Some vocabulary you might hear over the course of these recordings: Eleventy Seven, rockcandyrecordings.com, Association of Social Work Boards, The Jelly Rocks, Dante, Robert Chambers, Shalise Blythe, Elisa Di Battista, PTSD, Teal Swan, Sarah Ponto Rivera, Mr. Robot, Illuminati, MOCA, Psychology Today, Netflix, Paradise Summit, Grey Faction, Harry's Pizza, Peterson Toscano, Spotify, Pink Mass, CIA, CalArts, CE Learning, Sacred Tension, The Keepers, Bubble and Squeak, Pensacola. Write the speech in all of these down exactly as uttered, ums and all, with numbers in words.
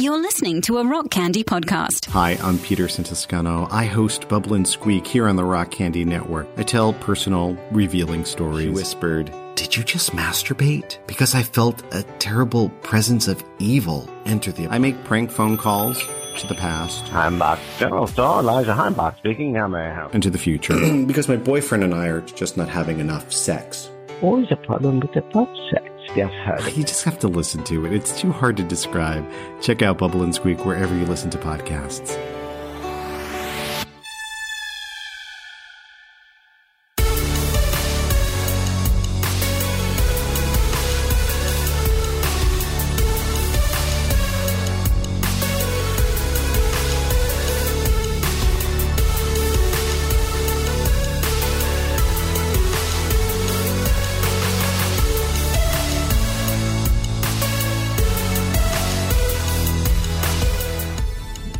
You're listening to a Rock Candy podcast. Hi, I'm Peterson Toscano. I host Bubble and Squeak here on the Rock Candy Network. I tell personal, revealing stories. She whispered, "Did you just masturbate?" Because I felt a terrible presence of evil enter the... I make prank phone calls to the past. Heimbach. General Store, Elijah Heimbach speaking. How may I help? And to the future. Because my boyfriend and I are just not having enough sex. What is the problem with the butt sex? Yes, you just have to listen to it. It's too hard to describe. Check out Bubble and Squeak wherever you listen to podcasts.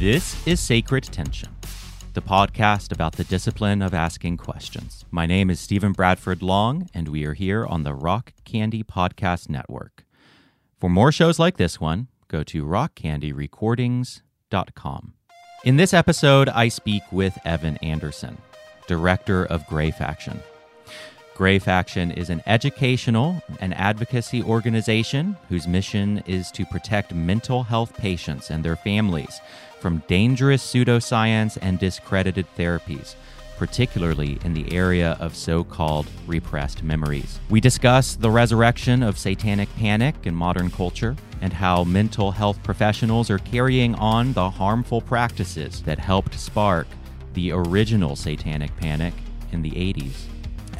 This is Sacred Tension, the podcast about the discipline of asking questions. My name is Stephen Bradford Long, and we are here on the Rock Candy Podcast Network. For more shows like this one, go to rock candy recordings dot com. In this episode, I speak with Evan Anderson, director of Grey Faction. Grey Faction is an educational and advocacy organization whose mission is to protect mental health patients and their families from dangerous pseudoscience and discredited therapies, particularly in the area of so-called repressed memories. We discuss the resurrection of satanic panic in modern culture and how mental health professionals are carrying on the harmful practices that helped spark the original satanic panic in the eighties.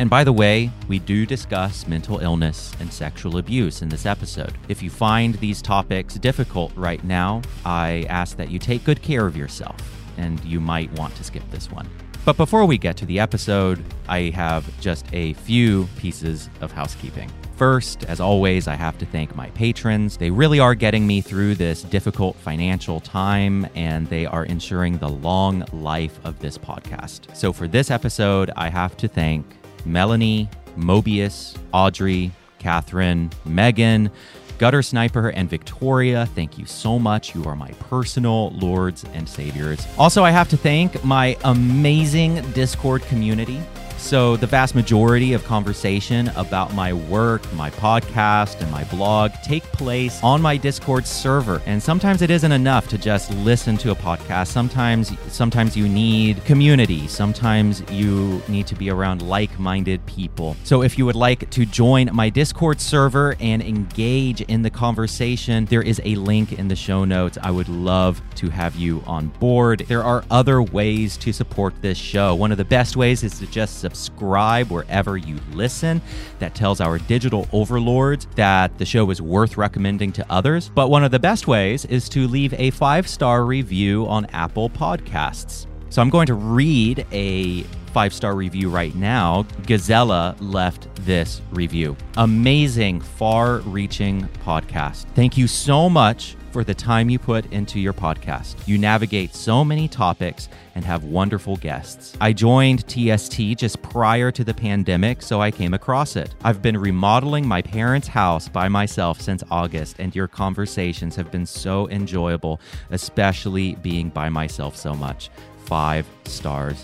And by the way, we do discuss mental illness and sexual abuse in this episode. If you find these topics difficult right now, I ask that you take good care of yourself, and you might want to skip this one. But before we get to the episode, I have just a few pieces of housekeeping. First, as always, I have to thank my patrons. They really are getting me through this difficult financial time, and they are ensuring the long life of this podcast. So for this episode, I have to thank Melanie, Mobius, Audrey, Catherine, Megan, Gutter Sniper, and Victoria. Thank you so much. You are my personal lords and saviors. Also, I have to thank my amazing Discord community. So the vast majority of conversation about my work, my podcast, and my blog take place on my Discord server. And sometimes it isn't enough to just listen to a podcast. Sometimes, sometimes you need community. Sometimes you need to be around like-minded people. So if you would like to join my Discord server and engage in the conversation, there is a link in the show notes. I would love to have you on board. There are other ways to support this show. One of the best ways is to just subscribe wherever you listen. That tells our digital overlords that the show is worth recommending to others. But one of the best ways is to leave a five-star review on Apple Podcasts. So I'm going to read a five-star review right now. Gazella left this review. Amazing, far-reaching podcast. Thank you so much for the time you put into your podcast. You navigate so many topics and have wonderful guests. I joined T S T just prior to the pandemic, so I came across it. I've been remodeling my parents' house by myself since August, and your conversations have been so enjoyable, especially being by myself so much. Five stars.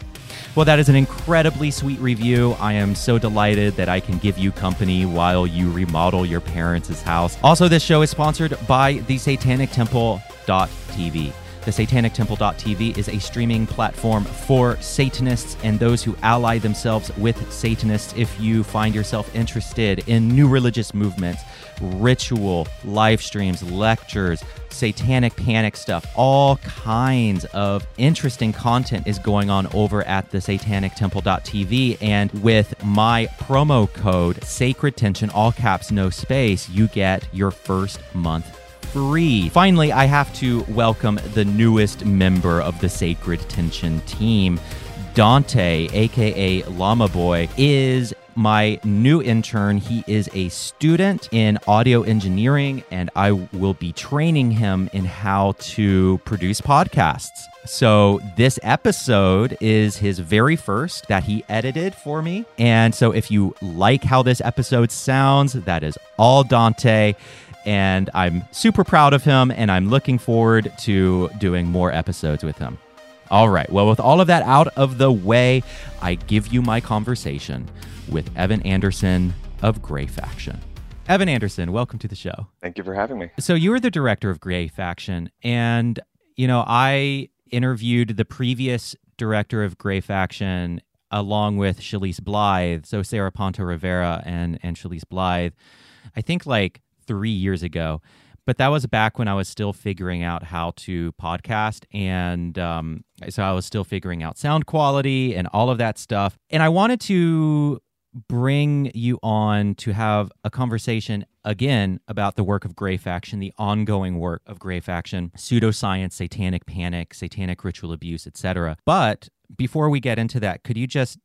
Well, that is an incredibly sweet review. I am so delighted that I can give you company while you remodel your parents' house. Also, this show is sponsored by the Satanic Temple dot T V. The Satanic Temple dot T V is a streaming platform for Satanists and those who ally themselves with Satanists. If you find yourself interested in new religious movements, ritual, live streams, lectures, satanic panic stuff, all kinds of interesting content is going on over at the satanic temple dot T V. And with my promo code, Sacred Tension, all caps, no space, you get your first month free. Finally, I have to welcome the newest member of the Sacred Tension team. Dante, aka Llama Boy, is my new intern. He is a student in audio engineering, and I will be training him in how to produce podcasts. So this episode is his very first that he edited for me. And so if you like how this episode sounds, that is all Dante. and I'm super proud of him, and I'm looking forward to doing more episodes with him. All right, well, with all of that out of the way, I give you my conversation with Evan Anderson of Grey Faction. Evan Anderson, welcome to the show. Thank you for having me. So you are the director of Grey Faction, and, you know, I interviewed the previous director of Grey Faction along with Shalise Blythe, so Sarah Ponto Rivera and, and Shalise Blythe, I think like three years ago. But that was back when I was still figuring out how to podcast, and um, so I was still figuring out sound quality and all of that stuff. And I wanted to bring you on to have a conversation again about the work of Grey Faction, the ongoing work of Grey Faction, pseudoscience, satanic panic, satanic ritual abuse, et cetera. But before we get into that, could you just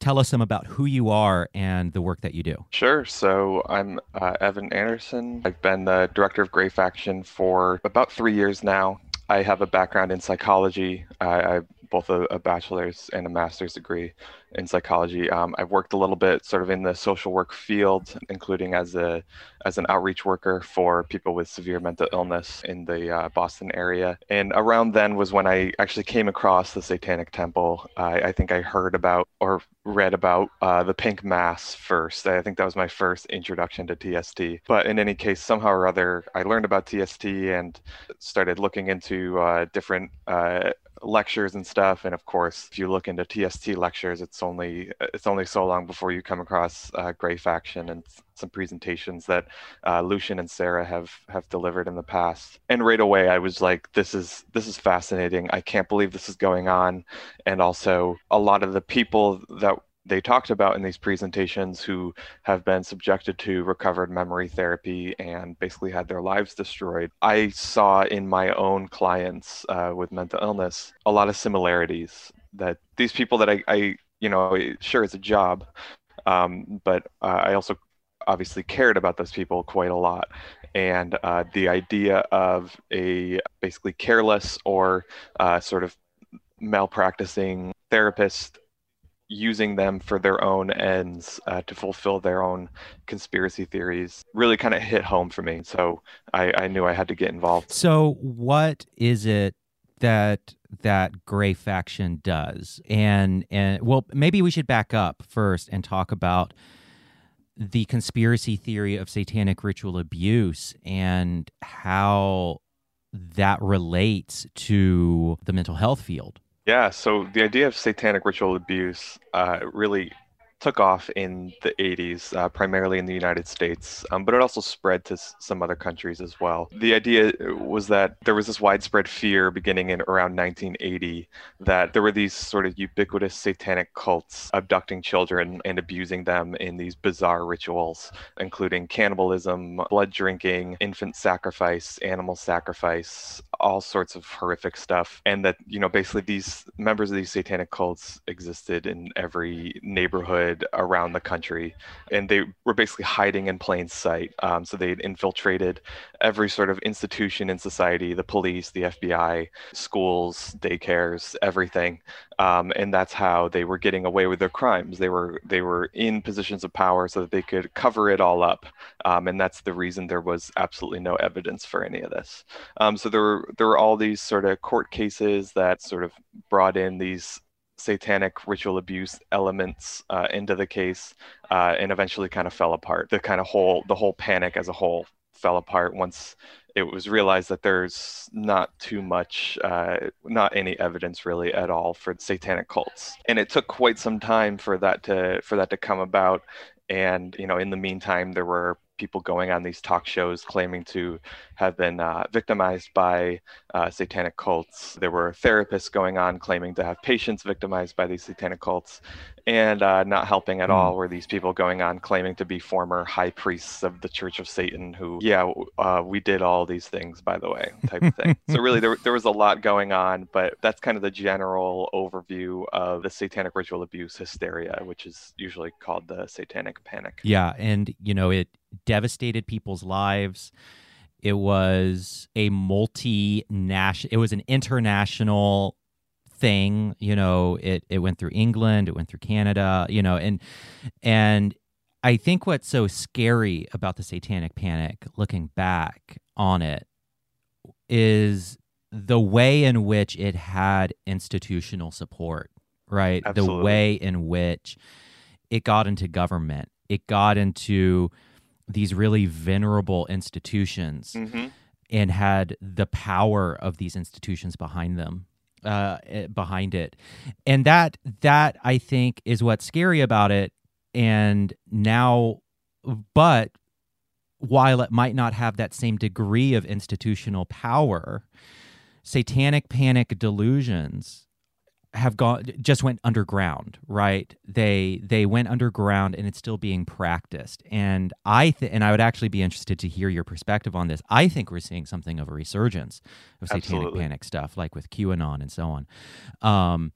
tell us some about who you are and the work that you do? Sure. So I'm uh, Evan Anderson. I've been the director of Grey Faction for about three years now. I have a background in psychology. I, I both a, a bachelor's and a master's degree in psychology. Um, I've worked a little bit sort of in the social work field, including as a as an outreach worker for people with severe mental illness in the uh, Boston area. And around then was when I actually came across the Satanic Temple. I, I think I heard about or read about uh, the Pink Mass first. I think that was my first introduction to T S T. But in any case, somehow or other, I learned about T S T and started looking into uh, different uh, lectures and stuff. And of course, if you look into T S T lectures, it's only it's only so long before you come across uh, Grey Faction and some presentations that uh, Lucian and Sarah have have delivered in the past. And right away, I was like, this is this is fascinating. I can't believe this is going on. And also, a lot of the people that they talked about in these presentations who have been subjected to recovered memory therapy and basically had their lives destroyed, I saw in my own clients uh, with mental illness a lot of similarities that these people that I, I you know, sure, it's a job, um, but uh, I also obviously cared about those people quite a lot. And uh, the idea of a basically careless or uh, sort of malpracticing therapist using them for their own ends uh, to fulfill their own conspiracy theories really kind of hit home for me. So I, I knew I had to get involved. So what is it that that Grey Faction does? And, and well, maybe we should back up first and talk about the conspiracy theory of satanic ritual abuse and how that relates to the mental health field. Yeah, so the idea of satanic ritual abuse uh, really took off in the eighties, uh, primarily in the United States, um, but it also spread to s- some other countries as well. The idea was that there was this widespread fear beginning in around nineteen eighty that there were these sort of ubiquitous satanic cults abducting children and abusing them in these bizarre rituals, including cannibalism, blood drinking, infant sacrifice, animal sacrifice, all sorts of horrific stuff. And that, you know, basically these members of these satanic cults existed in every neighborhood around the country, and they were basically hiding in plain sight. Um, so they'd infiltrated every sort of institution in society, the police, the F B I, schools, daycares, everything. Um, and that's how they were getting away with their crimes. They were they were in positions of power so that they could cover it all up. Um, and that's the reason there was absolutely no evidence for any of this. Um, so there were, there were all these sort of court cases that sort of brought in these satanic ritual abuse elements uh, into the case, uh, and eventually kind of fell apart. The kind of whole, the whole panic as a whole fell apart once it was realized that there's not too much, uh, not any evidence really at all for satanic cults. And it took quite some time for that to for that to come about. And you know, in the meantime, there were people going on these talk shows claiming to have been uh, victimized by uh, satanic cults. There were therapists going on claiming to have patients victimized by these satanic cults. And uh, not helping at all were these people going on claiming to be former high priests of the Church of Satan who, yeah, uh, we did all these things, by the way, type of thing. So really, there, there was a lot going on, but that's kind of the general overview of the satanic ritual abuse hysteria, which is usually called the satanic panic. Yeah, and, you know, it devastated people's lives. It was a multinational, it was an international thing, you know, it, it went through England, it went through Canada, you know, and, and I think what's so scary about the Satanic Panic, looking back on it, is the way in which it had institutional support, right? Absolutely. The way in which it got into government, it got into these really venerable institutions, mm-hmm. and had the power of these institutions behind them, uh, behind it. And that, that I think is what's scary about it. And now, but while it might not have that same degree of institutional power, Satanic Panic delusions have gone, just went underground, right? They they went underground, and it's still being practiced. And I th- and I would actually be interested to hear your perspective on this. I think we're seeing something of a resurgence of Satanic Absolutely. Panic stuff, like with QAnon and so on. Um,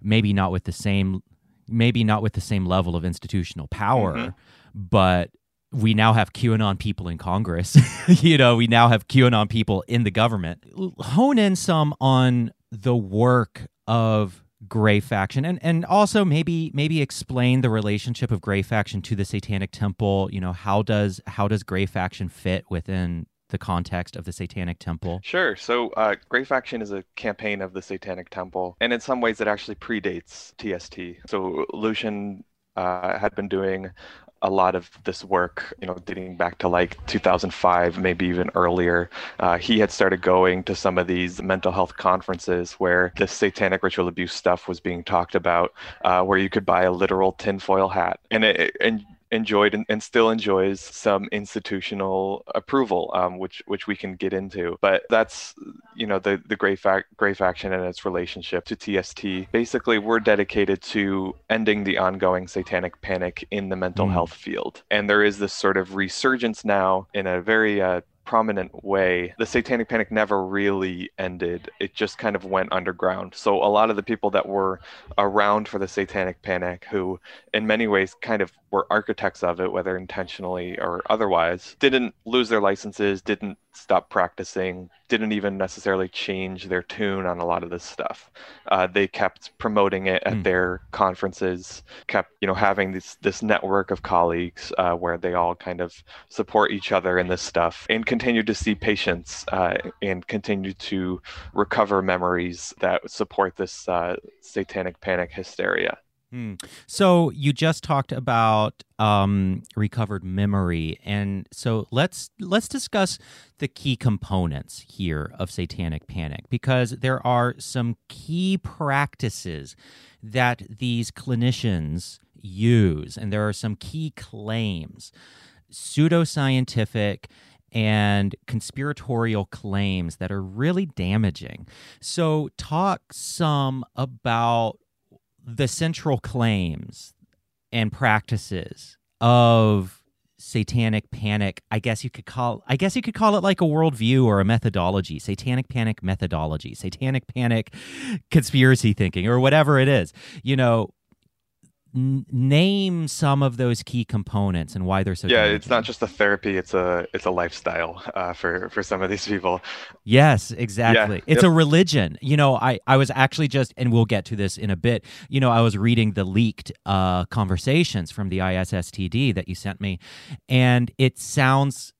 maybe not with the same, maybe not with the same level of institutional power, mm-hmm. but we now have QAnon people in Congress. You know, we now have QAnon people in the government. Hone in some on the work of Grey Faction, and and also maybe maybe explain the relationship of Grey Faction to the Satanic Temple. You know, how does how does Grey Faction fit within the context of the Satanic Temple? Sure. So uh, Grey Faction is a campaign of the Satanic Temple, and in some ways it actually predates T S T. So Lucian uh, had been doing a lot of this work, you know, dating back to like two thousand five, maybe even earlier. Uh, he had started going to some of these mental health conferences where the satanic ritual abuse stuff was being talked about, uh, where you could buy a literal tinfoil hat. And it, and enjoyed and, and still enjoys some institutional approval, um, which which we can get into. But that's, you know, the, the Grey Fac- Grey Faction and its relationship to T S T. Basically, we're dedicated to ending the ongoing satanic panic in the mental mm. health field. And there is this sort of resurgence now in a very uh, prominent way. The Satanic Panic never really ended. It just kind of went underground. So a lot of the people that were around for the Satanic Panic, who in many ways kind of were architects of it, whether intentionally or otherwise, didn't lose their licenses, didn't stop practicing, didn't even necessarily change their tune on a lot of this stuff. Uh, they kept promoting it at mm. their conferences, kept, you know, having this this network of colleagues uh, where they all kind of support each other in this stuff, and continued to see patients uh, and continued to recover memories that support this uh, satanic panic hysteria. Hmm. So you just talked about um, recovered memory, and so let's let's discuss the key components here of satanic panic, because there are some key practices that these clinicians use, and there are some key claims, pseudoscientific and conspiratorial claims that are really damaging. So talk some about the central claims and practices of satanic panic. I guess you could call I guess you could call it like a worldview or a methodology, satanic panic methodology, satanic panic conspiracy thinking, or whatever it is. You know, n- name some of those key components and why they're so Yeah, damaging. It's not just a therapy, it's a it's a lifestyle uh, for for some of these people. Yes, exactly. Yeah, it's yep. a religion. You know, I, I was actually just, and we'll get to this in a bit, you know, I was reading the leaked uh, conversations from the I S S T D that you sent me, and it sounds,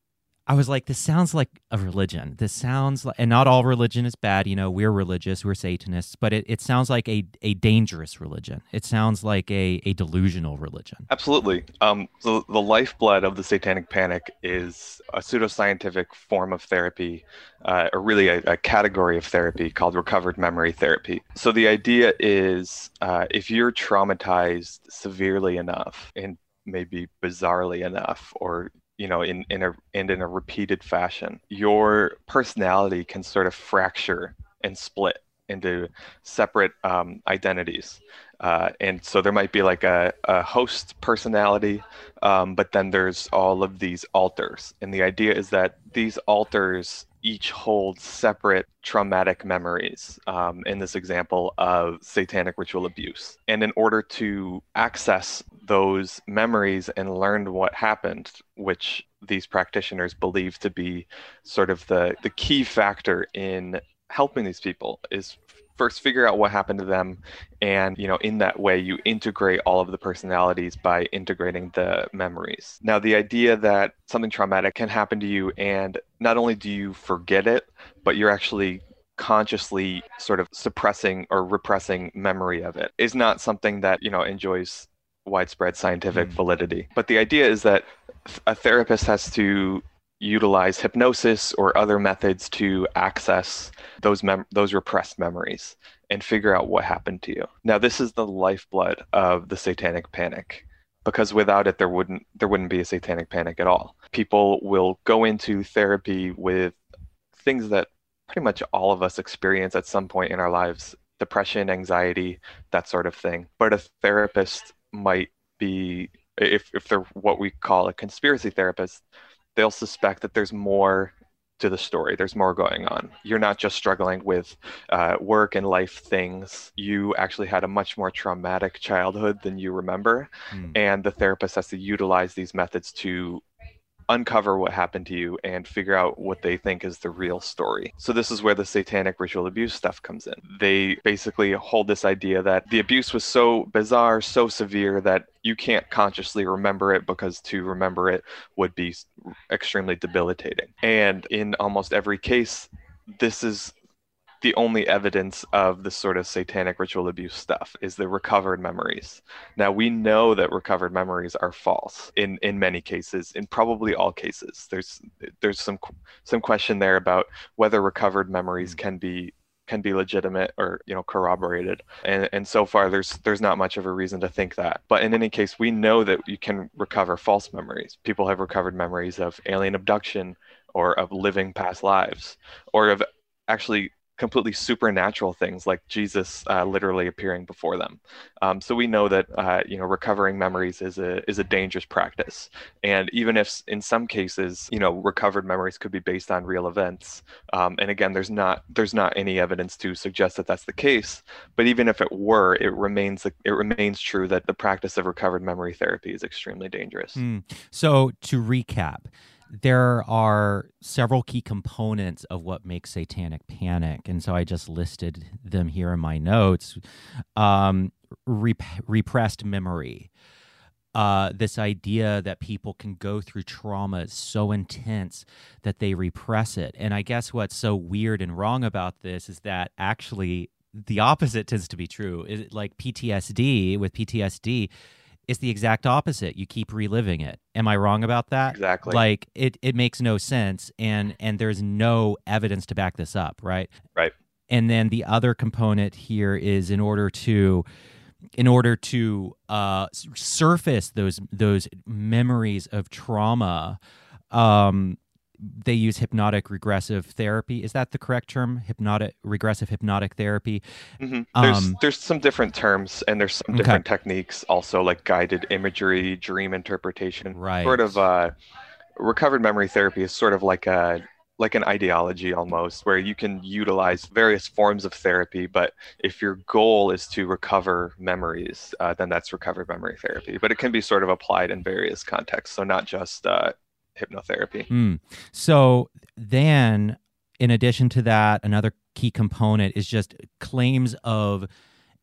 I was like, this sounds like a religion. This sounds like, and not all religion is bad, you know, we're religious, we're Satanists, but it, it sounds like a, a dangerous religion. It sounds like a, a delusional religion. Absolutely. Um, so the lifeblood of the Satanic Panic is a pseudoscientific form of therapy, uh, or really a, a category of therapy called recovered memory therapy. So the idea is uh, if you're traumatized severely enough, and maybe bizarrely enough, or you know, in, in a and in a repeated fashion, your personality can sort of fracture and split into separate um, identities. Uh, and so there might be like a, a host personality, um, but then there's all of these alters. And the idea is that these alters each hold separate traumatic memories, um, in this example of satanic ritual abuse. And in order to access those memories and learn what happened, which these practitioners believe to be sort of the, the key factor in helping these people, is first figure out what happened to them. And, you know, in that way, you integrate all of the personalities by integrating the memories. Now, the idea that something traumatic can happen to you, and not only do you forget it, but you're actually consciously sort of suppressing or repressing memory of it, is not something that, you know, enjoys widespread scientific mm. validity. But the idea is that a therapist has to utilize hypnosis or other methods to access those mem- those repressed memories and figure out what happened to you. Now, this is the lifeblood of the satanic panic, because without it, there wouldn't there wouldn't be a satanic panic at all. People will go into therapy with things that pretty much all of us experience at some point in our lives: depression, anxiety, that sort of thing. But a therapist might be, if if they're what we call a conspiracy therapist, they'll suspect that there's more to the story. There's more going on. You're not just struggling with uh, work and life things. You actually had a much more traumatic childhood than you remember. Mm. And the therapist has to utilize these methods to uncover what happened to you and figure out what they think is the real story. So this is where the satanic ritual abuse stuff comes in. They basically hold this idea that the abuse was so bizarre, so severe, that you can't consciously remember it, because to remember it would be extremely debilitating. And in almost every case, this is the only evidence of the sort of satanic ritual abuse stuff is the recovered memories. Now, we know that recovered memories are false in, in many cases, in probably all cases. There's there's some some question there about whether recovered memories can be can be legitimate or, you know, corroborated. And and so far there's there's not much of a reason to think that. But in any case, we know that you can recover false memories. People have recovered memories of alien abduction, or of living past lives, or of actually completely supernatural things like Jesus uh, literally appearing before them. Um, so we know that uh, you know recovering memories is a is a dangerous practice. And even if in some cases, you know, recovered memories could be based on real events, um, and again, there's not there's not any evidence to suggest that that's the case. But even if it were, it remains it remains true that the practice of recovered memory therapy is extremely dangerous. Mm. So to recap, there are several key components of what makes satanic panic, and so I just listed them here in my notes. Um, rep- repressed memory, uh, this idea that people can go through trauma so intense that they repress it. And I guess what's so weird and wrong about this is that actually the opposite tends to be true. Is like P T S D, with P T S D, it's the exact opposite. You keep reliving it. Am I wrong about that? Exactly. Like it, it makes no sense, and and there's no evidence to back this up, right? Right. And then the other component here is in order to, in order to uh, surface those those memories of trauma, um, they use hypnotic regressive therapy. Is that the correct term? Hypnotic regressive hypnotic therapy. Mm-hmm. There's um, there's some different terms, and there's some different okay. techniques also, like guided imagery, dream interpretation. Right. Sort of uh, recovered memory therapy is sort of like a like an ideology almost, where you can utilize various forms of therapy. But if your goal is to recover memories, uh, then that's recovered memory therapy. But it can be sort of applied in various contexts, so not just Uh, hypnotherapy. Mm. So then, in addition to that, another key component is just claims of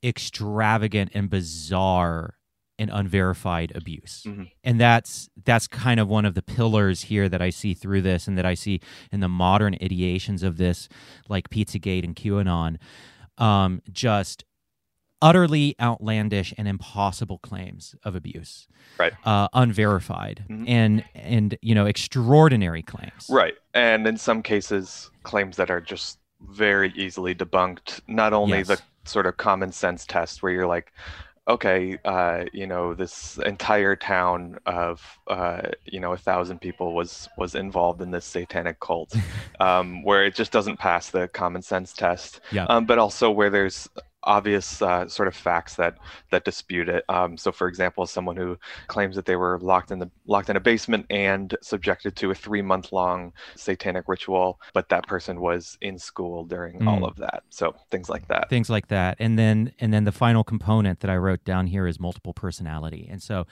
extravagant and bizarre and unverified abuse. Mm-hmm. And that's that's kind of one of the pillars here that I see through this, and that I see in the modern ideations of this, like Pizzagate and QAnon, um, just utterly outlandish and impossible claims of abuse, right? Uh, unverified mm-hmm. and and you know extraordinary claims, right? And in some cases, claims that are just very easily debunked. Not only yes. the sort of common sense test where you're like, okay, uh, you know, this entire town of uh, you know a thousand people was was involved in this satanic cult, um, where it just doesn't pass the common sense test. Yeah. Um, but also where there's obvious uh, sort of facts that that dispute it. Um, so, for example, someone who claims that they were locked in the locked in a basement and subjected to a three month long satanic ritual, but that person was in school during mm. all of that. So things like that. Things like that. And then and then the final component that I wrote down here is multiple personality. And so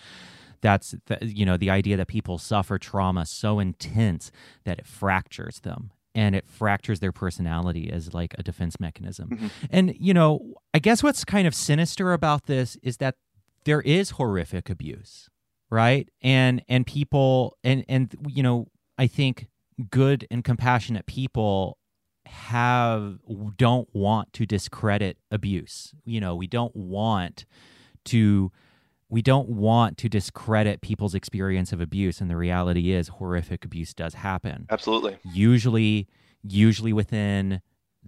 that's the, you know the idea that people suffer trauma so intense that it fractures them. and it fractures their personality as like a defense mechanism. Mm-hmm. And, you know, I guess what's kind of sinister about this is that there is horrific abuse, right? And and people, and, and you know, I think good and compassionate people have don't want to discredit abuse. You know, we don't want to we don't want to discredit people's experience of abuse, and the reality is horrific abuse does happen. Absolutely. Usually usually within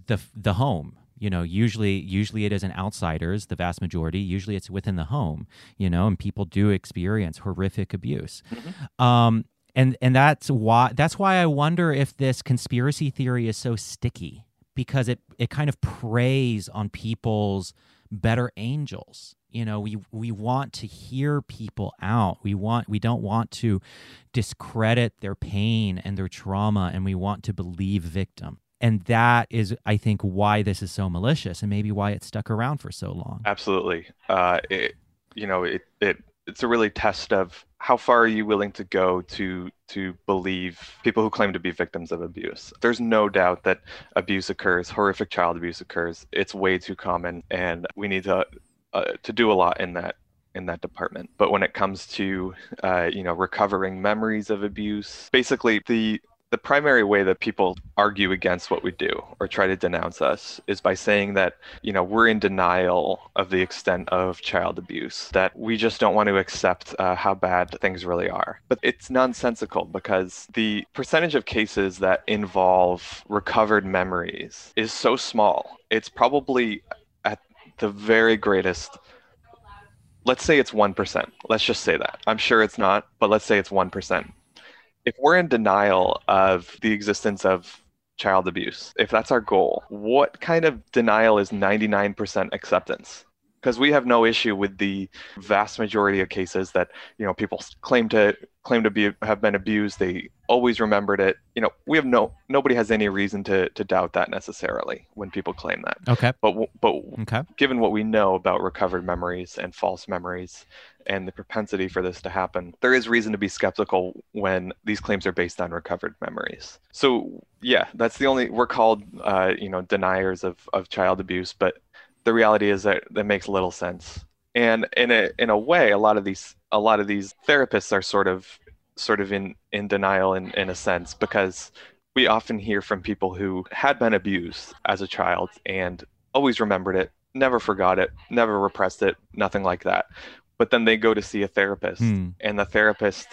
the the home. You know, usually usually it isn't outsiders, the vast majority. Usually it's within the home, you know, and people do experience horrific abuse. Mm-hmm. Um And and that's why that's why I wonder if this conspiracy theory is so sticky, because it, it kind of preys on people's better angels. You know, we we want to hear people out. We want we don't want to discredit their pain and their trauma, and we want to believe victim. And that is, I think, why this is so malicious, and maybe why it stuck around for so long. Absolutely. Uh, it, you know, it it it's a really test of how far are you willing to go to to believe people who claim to be victims of abuse? There's no doubt that abuse occurs, horrific child abuse occurs. It's way too common, and we need to uh, to do a lot in that in that department. But when it comes to uh, you know recovering memories of abuse, basically the the primary way that people argue against what we do or try to denounce us is by saying that, you know, we're in denial of the extent of child abuse, that we just don't want to accept uh, how bad things really are. But it's nonsensical, because the percentage of cases that involve recovered memories is so small. It's probably at the very greatest, let's say it's one percent. Let's just say that. I'm sure it's not, but let's say it's one percent. If we're in denial of the existence of child abuse, if that's our goal, what kind of denial is ninety-nine percent acceptance? Because we have no issue with the vast majority of cases that, you know, people claim to claim to be have been abused. They always remembered it. You know, we have no nobody has any reason to to doubt that necessarily when people claim that. Okay. But but okay. Given what we know about recovered memories and false memories, and the propensity for this to happen, there is reason to be skeptical when these claims are based on recovered memories. So yeah, that's the only, we're called, uh, you know, deniers of, of child abuse, but the reality is that that makes little sense. And in a, in a way, a lot of these, a lot of these therapists are sort of, sort of in, in denial in, in a sense, because we often hear from people who had been abused as a child and always remembered it, never forgot it, never repressed it, nothing like that. But then they go to see a therapist, hmm. and the therapist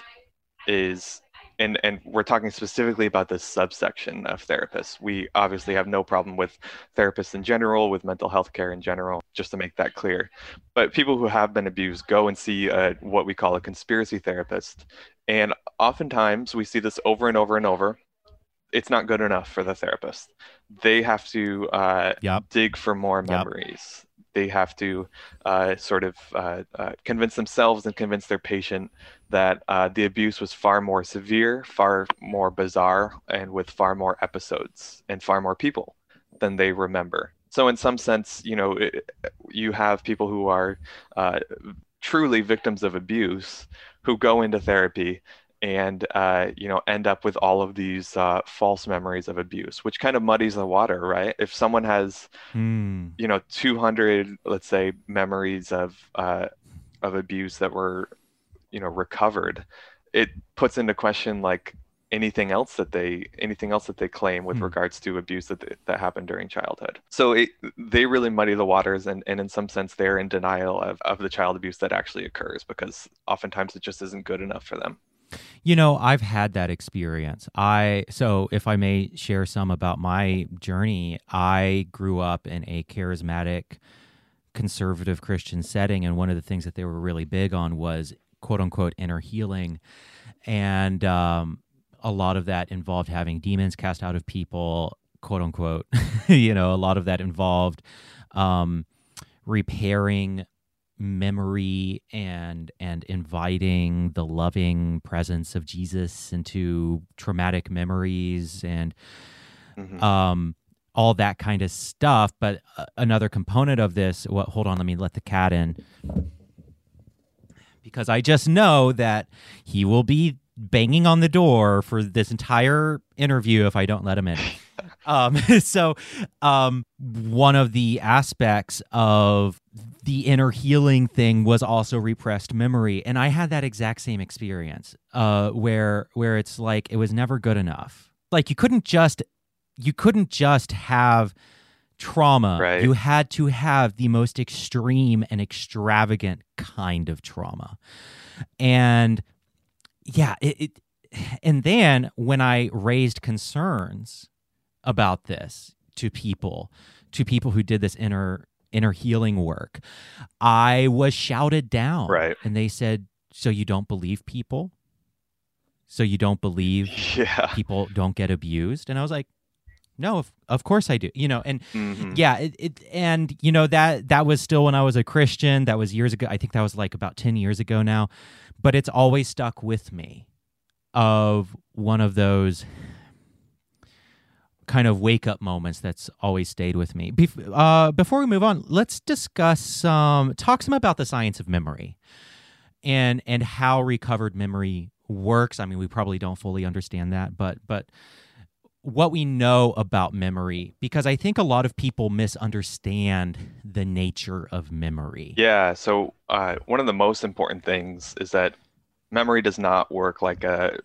is, and, and we're talking specifically about this subsection of therapists. We obviously have no problem with therapists in general, with mental health care in general, just to make that clear. But people who have been abused go and see a, what we call a conspiracy therapist. And oftentimes we see this over and over and over. It's not good enough for the therapist. They have to uh, yep. dig for more memories. Yep. They have to uh, sort of uh, uh, convince themselves and convince their patient that uh, the abuse was far more severe, far more bizarre, and with far more episodes and far more people than they remember. So in some sense, you know, it, you have people who are uh, truly victims of abuse who go into therapy and, uh, you know, end up with all of these uh, false memories of abuse, which kind of muddies the water, right? If someone has, mm. you know, two hundred, let's say, memories of uh, of abuse that were, you know, recovered, it puts into question, like, anything else that they anything else that they claim with mm. regards to abuse that they, that happened during childhood. So it, they really muddy the waters, and, and in some sense they're in denial of, of the child abuse that actually occurs, because oftentimes it just isn't good enough for them. You know, I've had that experience. I so if I may share some about my journey, I grew up in a charismatic, conservative Christian setting, and one of the things that they were really big on was "quote unquote" inner healing, and um, a lot of that involved having demons cast out of people, "quote unquote." You know, a lot of that involved um, repairing memory and and inviting the loving presence of Jesus into traumatic memories and mm-hmm. um all that kind of stuff. But uh, another component of this, what hold on, let me let the cat in, because I just know that he will be banging on the door for this entire interview if I don't let him in. Um, so um, one of the aspects of the inner healing thing was also repressed memory. And I had that exact same experience uh, where where it's like it was never good enough. Like you couldn't just you couldn't just have trauma. Right. You had to have the most extreme and extravagant kind of trauma. And yeah, it, it and then when I raised concerns about this to people, to people who did this inner inner healing work, I was shouted down. Right. And they said, so you don't believe people? So you don't believe yeah. people don't get abused? And I was like, no, of, of course I do. You know, and mm-hmm. yeah, it, it, and you know, that, that was still when I was a Christian. That was years ago. I think that was like about ten years ago now, but it's always stuck with me of one of those kind of wake-up moments that's always stayed with me. Bef uh, before we move on, let's discuss some, um, talk some about the science of memory and and how recovered memory works. I mean, we probably don't fully understand that, but but what we know about memory, because I think a lot of people misunderstand the nature of memory. Yeah, so uh, one of the most important things is that memory does not work like a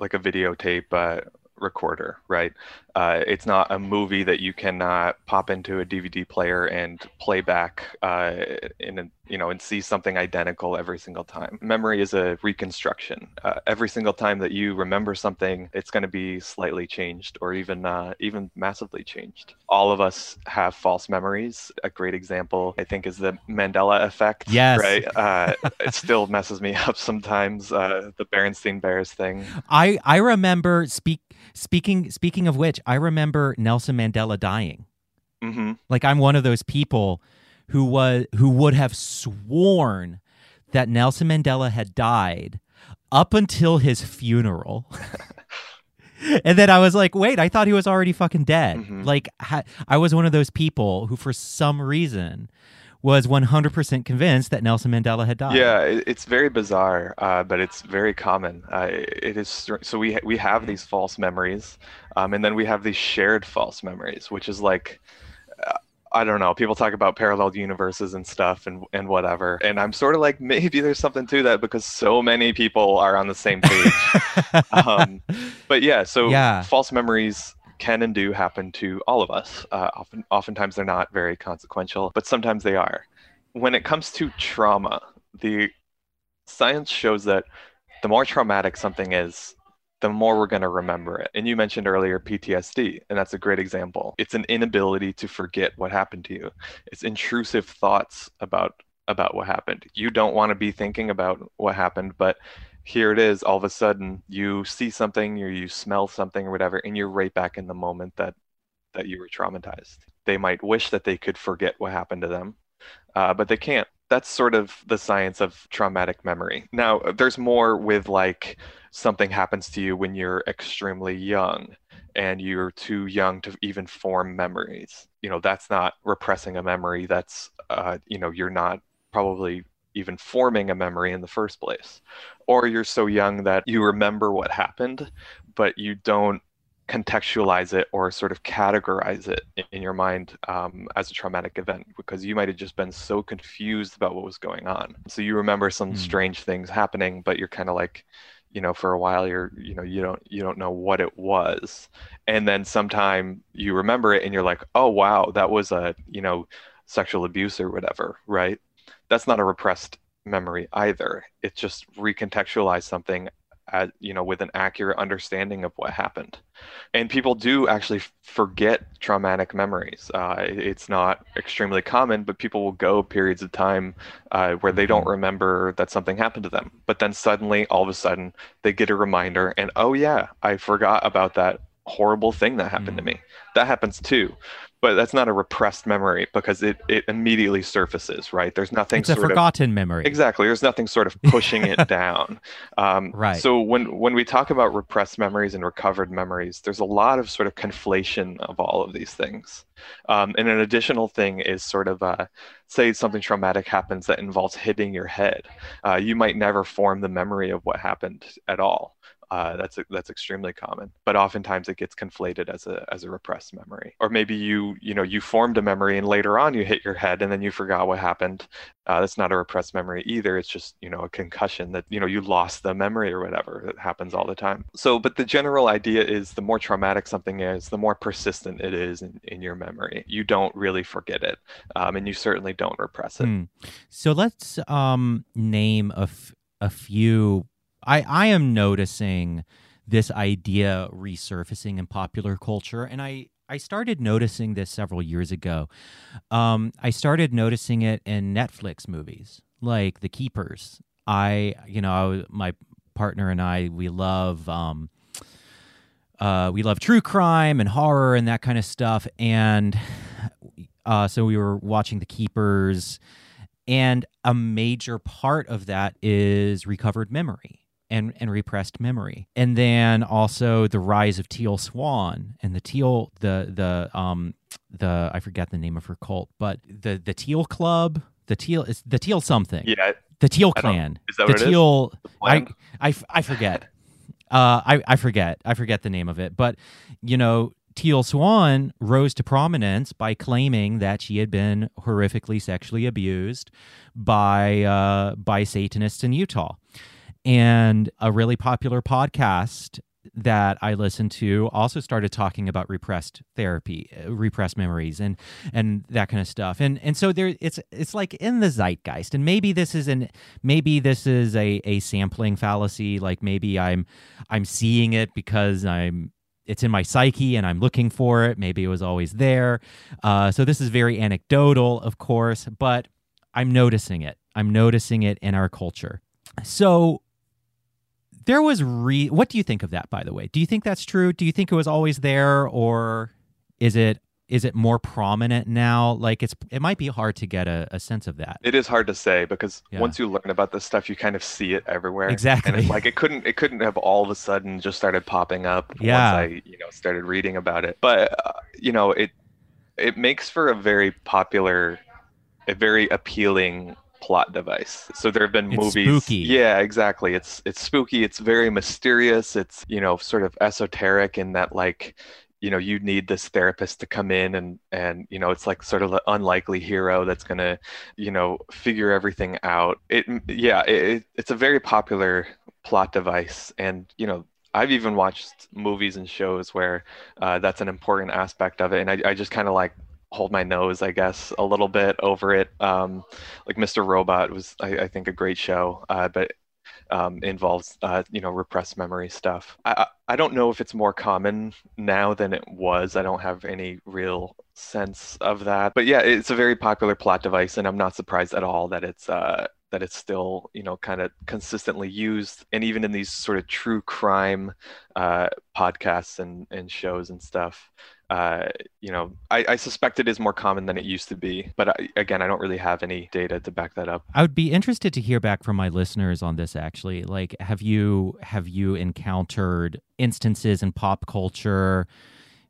like a videotape uh, recorder, right? Uh, it's not a movie that you cannot pop into a D V D player and play back uh, in a, you know, and see something identical every single time. Memory is a reconstruction. Uh, every single time that you remember something, it's going to be slightly changed or even uh, even massively changed. All of us have false memories. A great example, I think, is the Mandela effect. Yes. Right? Uh, it still messes me up sometimes. Uh, the Berenstain Bears thing. I I remember speak speaking speaking of which, I remember Nelson Mandela dying. Mm-hmm. Like I'm one of those people who was who would have sworn that Nelson Mandela had died up until his funeral. And then I was like, wait, I thought he was already fucking dead. Mm-hmm. Like ha I was one of those people who for some reason was one hundred percent convinced that Nelson Mandela had died. Yeah, it's very bizarre, uh, but it's very common. Uh, it is so we we have these false memories, um, and then we have these shared false memories, which is like, uh, I don't know. People talk about parallel universes and stuff, and and whatever. And I'm sort of like, maybe there's something to that because so many people are on the same page. um, but yeah, so yeah. false memories can and do happen to all of us. Uh, often, oftentimes they're not very consequential, but sometimes they are. When it comes to trauma, the science shows that the more traumatic something is, the more we're going to remember it. And you mentioned earlier P T S D, and that's a great example. It's an inability to forget what happened to you. It's intrusive thoughts about about what happened. You don't want to be thinking about what happened, but here it is. All of a sudden, you see something, or you smell something, or whatever, and you're right back in the moment that that you were traumatized. They might wish that they could forget what happened to them, uh, but they can't. That's sort of the science of traumatic memory. Now, there's more with like something happens to you when you're extremely young, and you're too young to even form memories. You know, that's not repressing a memory. That's uh, you know, you're not probably even forming a memory in the first place. Or you're so young that you remember what happened, but you don't contextualize it or sort of categorize it in your mind um, as a traumatic event, because you might have just been so confused about what was going on. So you remember some mm. strange things happening, but you're kind of like, you know, for a while you're, you know, you don't, you don't know what it was. And then sometime you remember it and you're like, oh, wow, that was a, you know, sexual abuse or whatever, right? That's not a repressed memory either. It just recontextualized something, as, you know, with an accurate understanding of what happened. And people do actually forget traumatic memories. Uh, it's not extremely common, but people will go periods of time uh, where they don't remember that something happened to them. But then suddenly, all of a sudden, they get a reminder and, oh yeah, I forgot about that horrible thing that happened mm-hmm. to me. That happens too. but that's not a repressed memory because it, it immediately surfaces, right? There's nothing it's sort of... It's a forgotten of, memory. Exactly. There's nothing sort of pushing it down. Um, right. So when, when we talk about repressed memories and recovered memories, there's a lot of sort of conflation of all of these things. Um, and an additional thing is sort of, uh, say something traumatic happens that involves hitting your head. Uh, you might never form the memory of what happened at all. Uh, that's that's extremely common, but oftentimes it gets conflated as a as a repressed memory. Or maybe you you know you formed a memory and later on you hit your head and then you forgot what happened. Uh, that's not a repressed memory either. It's just you know a concussion that you know you lost the memory or whatever. It happens all the time. So, but the general idea is the more traumatic something is, the more persistent it is in, in your memory. You don't really forget it, um, and you certainly don't repress it. Mm. So let's um, name a, f- a few. I, I am noticing this idea resurfacing in popular culture, and I, I started noticing this several years ago. Um, I started noticing it in Netflix movies, like The Keepers. I, you know, I, my partner and I, we love, um, uh, we love true crime and horror and that kind of stuff, and uh, so we were watching The Keepers. And a major part of that is recovered memory and, and repressed memory. And then also the rise of Teal Swan and the Teal, the, the, um, the, I forget the name of her cult, but the, the Teal Club, the Teal, it's the Teal something. Yeah. The Teal Clan. Is that what it is? The Teal, I, I, I forget. uh, I, I forget. I forget the name of it. But, you know, Teal Swan rose to prominence by claiming that she had been horrifically sexually abused by uh, by Satanists in Utah. And a really popular podcast that I listened to also started talking about repressed therapy, repressed memories, and and that kind of stuff. And and so there, it's it's like in the zeitgeist. And maybe this is an maybe this is a a sampling fallacy. Like maybe I'm I'm seeing it because I'm. It's in my psyche and I'm looking for it. Maybe it was always there. Uh, so this is very anecdotal, of course, but I'm noticing it. I'm noticing it in our culture. So there was re... What do you think of that, by the way? Do you think that's true? Do you think it was always there, or is it... Is it more prominent now? Like it's, it might be hard to get a, a sense of that. It is hard to say because yeah. once you learn about this stuff, you kind of see it everywhere. Exactly. And it's like it couldn't, it couldn't have all of a sudden just started popping up yeah. once I, you know, started reading about it. But uh, you know, it, it makes for a very popular, a very appealing plot device. So there have been it's movies. Spooky. Yeah, exactly. It's it's spooky. It's very mysterious. It's you know sort of esoteric in that like. You know, you need this therapist to come in and, and, you know, it's like sort of the unlikely hero that's going to, you know, figure everything out. It, yeah, it, it's a very popular plot device. And, you know, I've even watched movies and shows where uh, that's an important aspect of it. And I, I just kind of like hold my nose, I guess, a little bit over it. Um, like Mister Robot was, I, I think, a great show, uh, but um, involves, uh, you know, repressed memory stuff. I, I don't know if it's more common now than it was. I don't have any real sense of that. But yeah, it's a very popular plot device, and I'm not surprised at all that it's uh, that it's still, you know, kind of consistently used. And even in these sort of true crime uh, podcasts and, and shows and stuff, uh, you know, I, I suspect it is more common than it used to be. But I, again, I don't really have any data to back that up. I would be interested to hear back from my listeners on this, actually. Like, have you have you encountered instances in pop culture,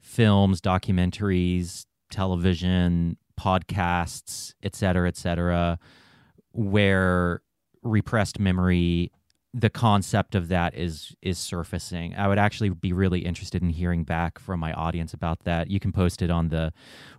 films, documentaries, television, podcasts, et cetera, et cetera, where repressed memory, the concept of that is is surfacing? I would actually be really interested in hearing back from my audience about that. You can post it on the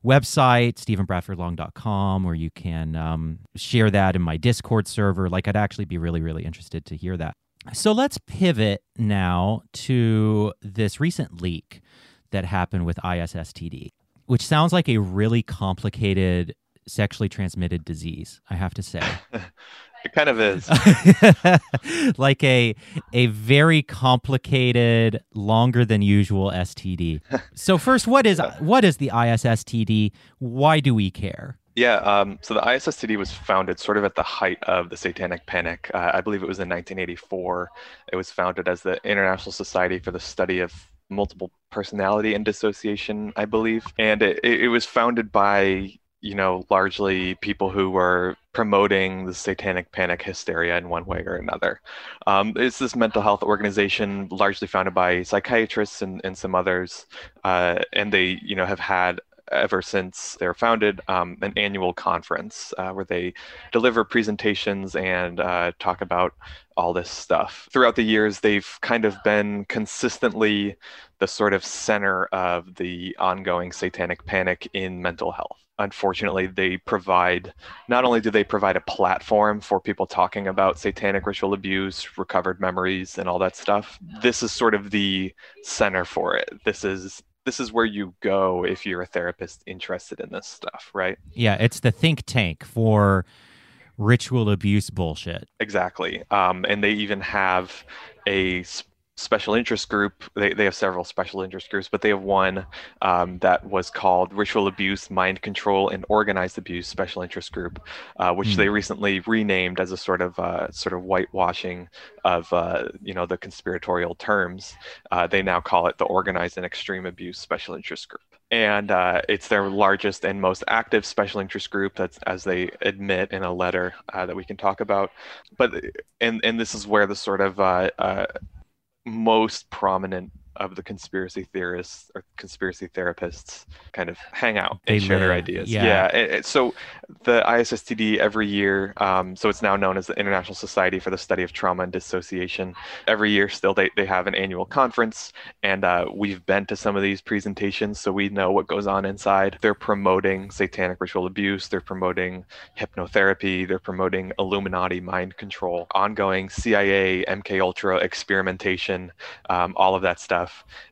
website, stephen bradford long dot com, or you can um, share that in my Discord server. Like, I'd actually be really, really interested to hear that. So let's pivot now to this recent leak that happened with I S S T D, which sounds like a really complicated sexually transmitted disease, I have to say. It kind of is. Like a a very complicated, longer than usual S T D. So first, what is what is the I S S T D? Why do we care? Yeah, um, so the I S S T D was founded sort of at the height of the Satanic Panic. Uh, I believe it was in nineteen eighty-four. It was founded as the International Society for the Study of multiple personality and dissociation, I believe. And it, it was founded by, you know, largely people who were promoting the satanic panic hysteria in one way or another. Um, it's this mental health organization largely founded by psychiatrists and, and some others. Uh, and they, you know, have had ever since they were founded, um, an annual conference uh, where they deliver presentations and uh, talk about all this stuff. Throughout the years, they've kind of been consistently the sort of center of the ongoing satanic panic in mental health. Unfortunately, they provide, not only do they provide a platform for people talking about satanic ritual abuse, recovered memories, and all that stuff, this is sort of the center for it. This is This is where you go if you're a therapist interested in this stuff, right? Yeah, it's the think tank for ritual abuse bullshit. Exactly. Um, and they even have a sp- special interest group. They they have several special interest groups, but they have one um, that was called Ritual Abuse, Mind Control, and Organized Abuse Special Interest Group, uh, which mm. they recently renamed as a sort of uh, sort of whitewashing of uh, you know the conspiratorial terms. Uh, they now call it the Organized and Extreme Abuse Special Interest Group. And uh, it's their largest and most active special interest group, that's as they admit in a letter uh, that we can talk about. But and and this is where the sort of uh, uh, most prominent of the conspiracy theorists or conspiracy therapists kind of hang out and share their ideas. Yeah. yeah. It, it, so the I S S T D every year, um, so it's now known as the International Society for the Study of Trauma and Dissociation. Every year still they, they have an annual conference, and uh, we've been to some of these presentations, so we know what goes on inside. They're promoting satanic ritual abuse. They're promoting hypnotherapy. They're promoting Illuminati mind control, ongoing C I A, M K Ultra experimentation, um, all of that stuff.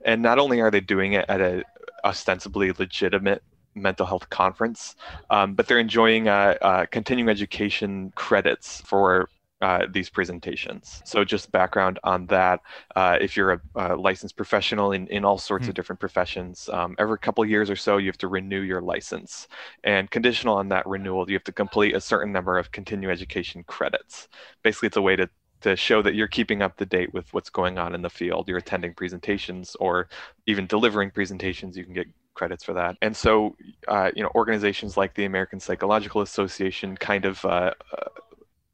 And not only are they doing it at a ostensibly legitimate mental health conference, um, but they're enjoying uh, uh, continuing education credits for uh, these presentations. So just background on that, uh, if you're a, a licensed professional in, in all sorts mm. of different professions, um, every couple years or so, you have to renew your license. And conditional on that renewal, you have to complete a certain number of continuing education credits. Basically, it's a way to to show that you're keeping up to date with what's going on in the field. You're attending presentations or even delivering presentations, you can get credits for that. And so, uh, you know, organizations like the American Psychological Association kind of, uh,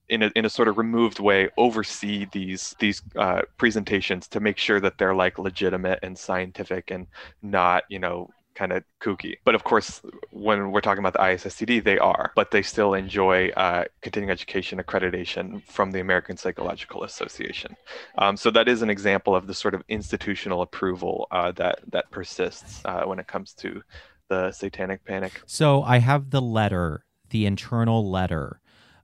in a, in a sort of removed way, oversee these, these uh, presentations to make sure that they're like legitimate and scientific and not, you know, kind of kooky. But of course, when we're talking about the I S S T D, they are, but they still enjoy uh, continuing education accreditation from the American Psychological Association. Um, so that is an example of the sort of institutional approval uh, that, that persists uh, when it comes to the satanic panic. So I have the letter, the internal letter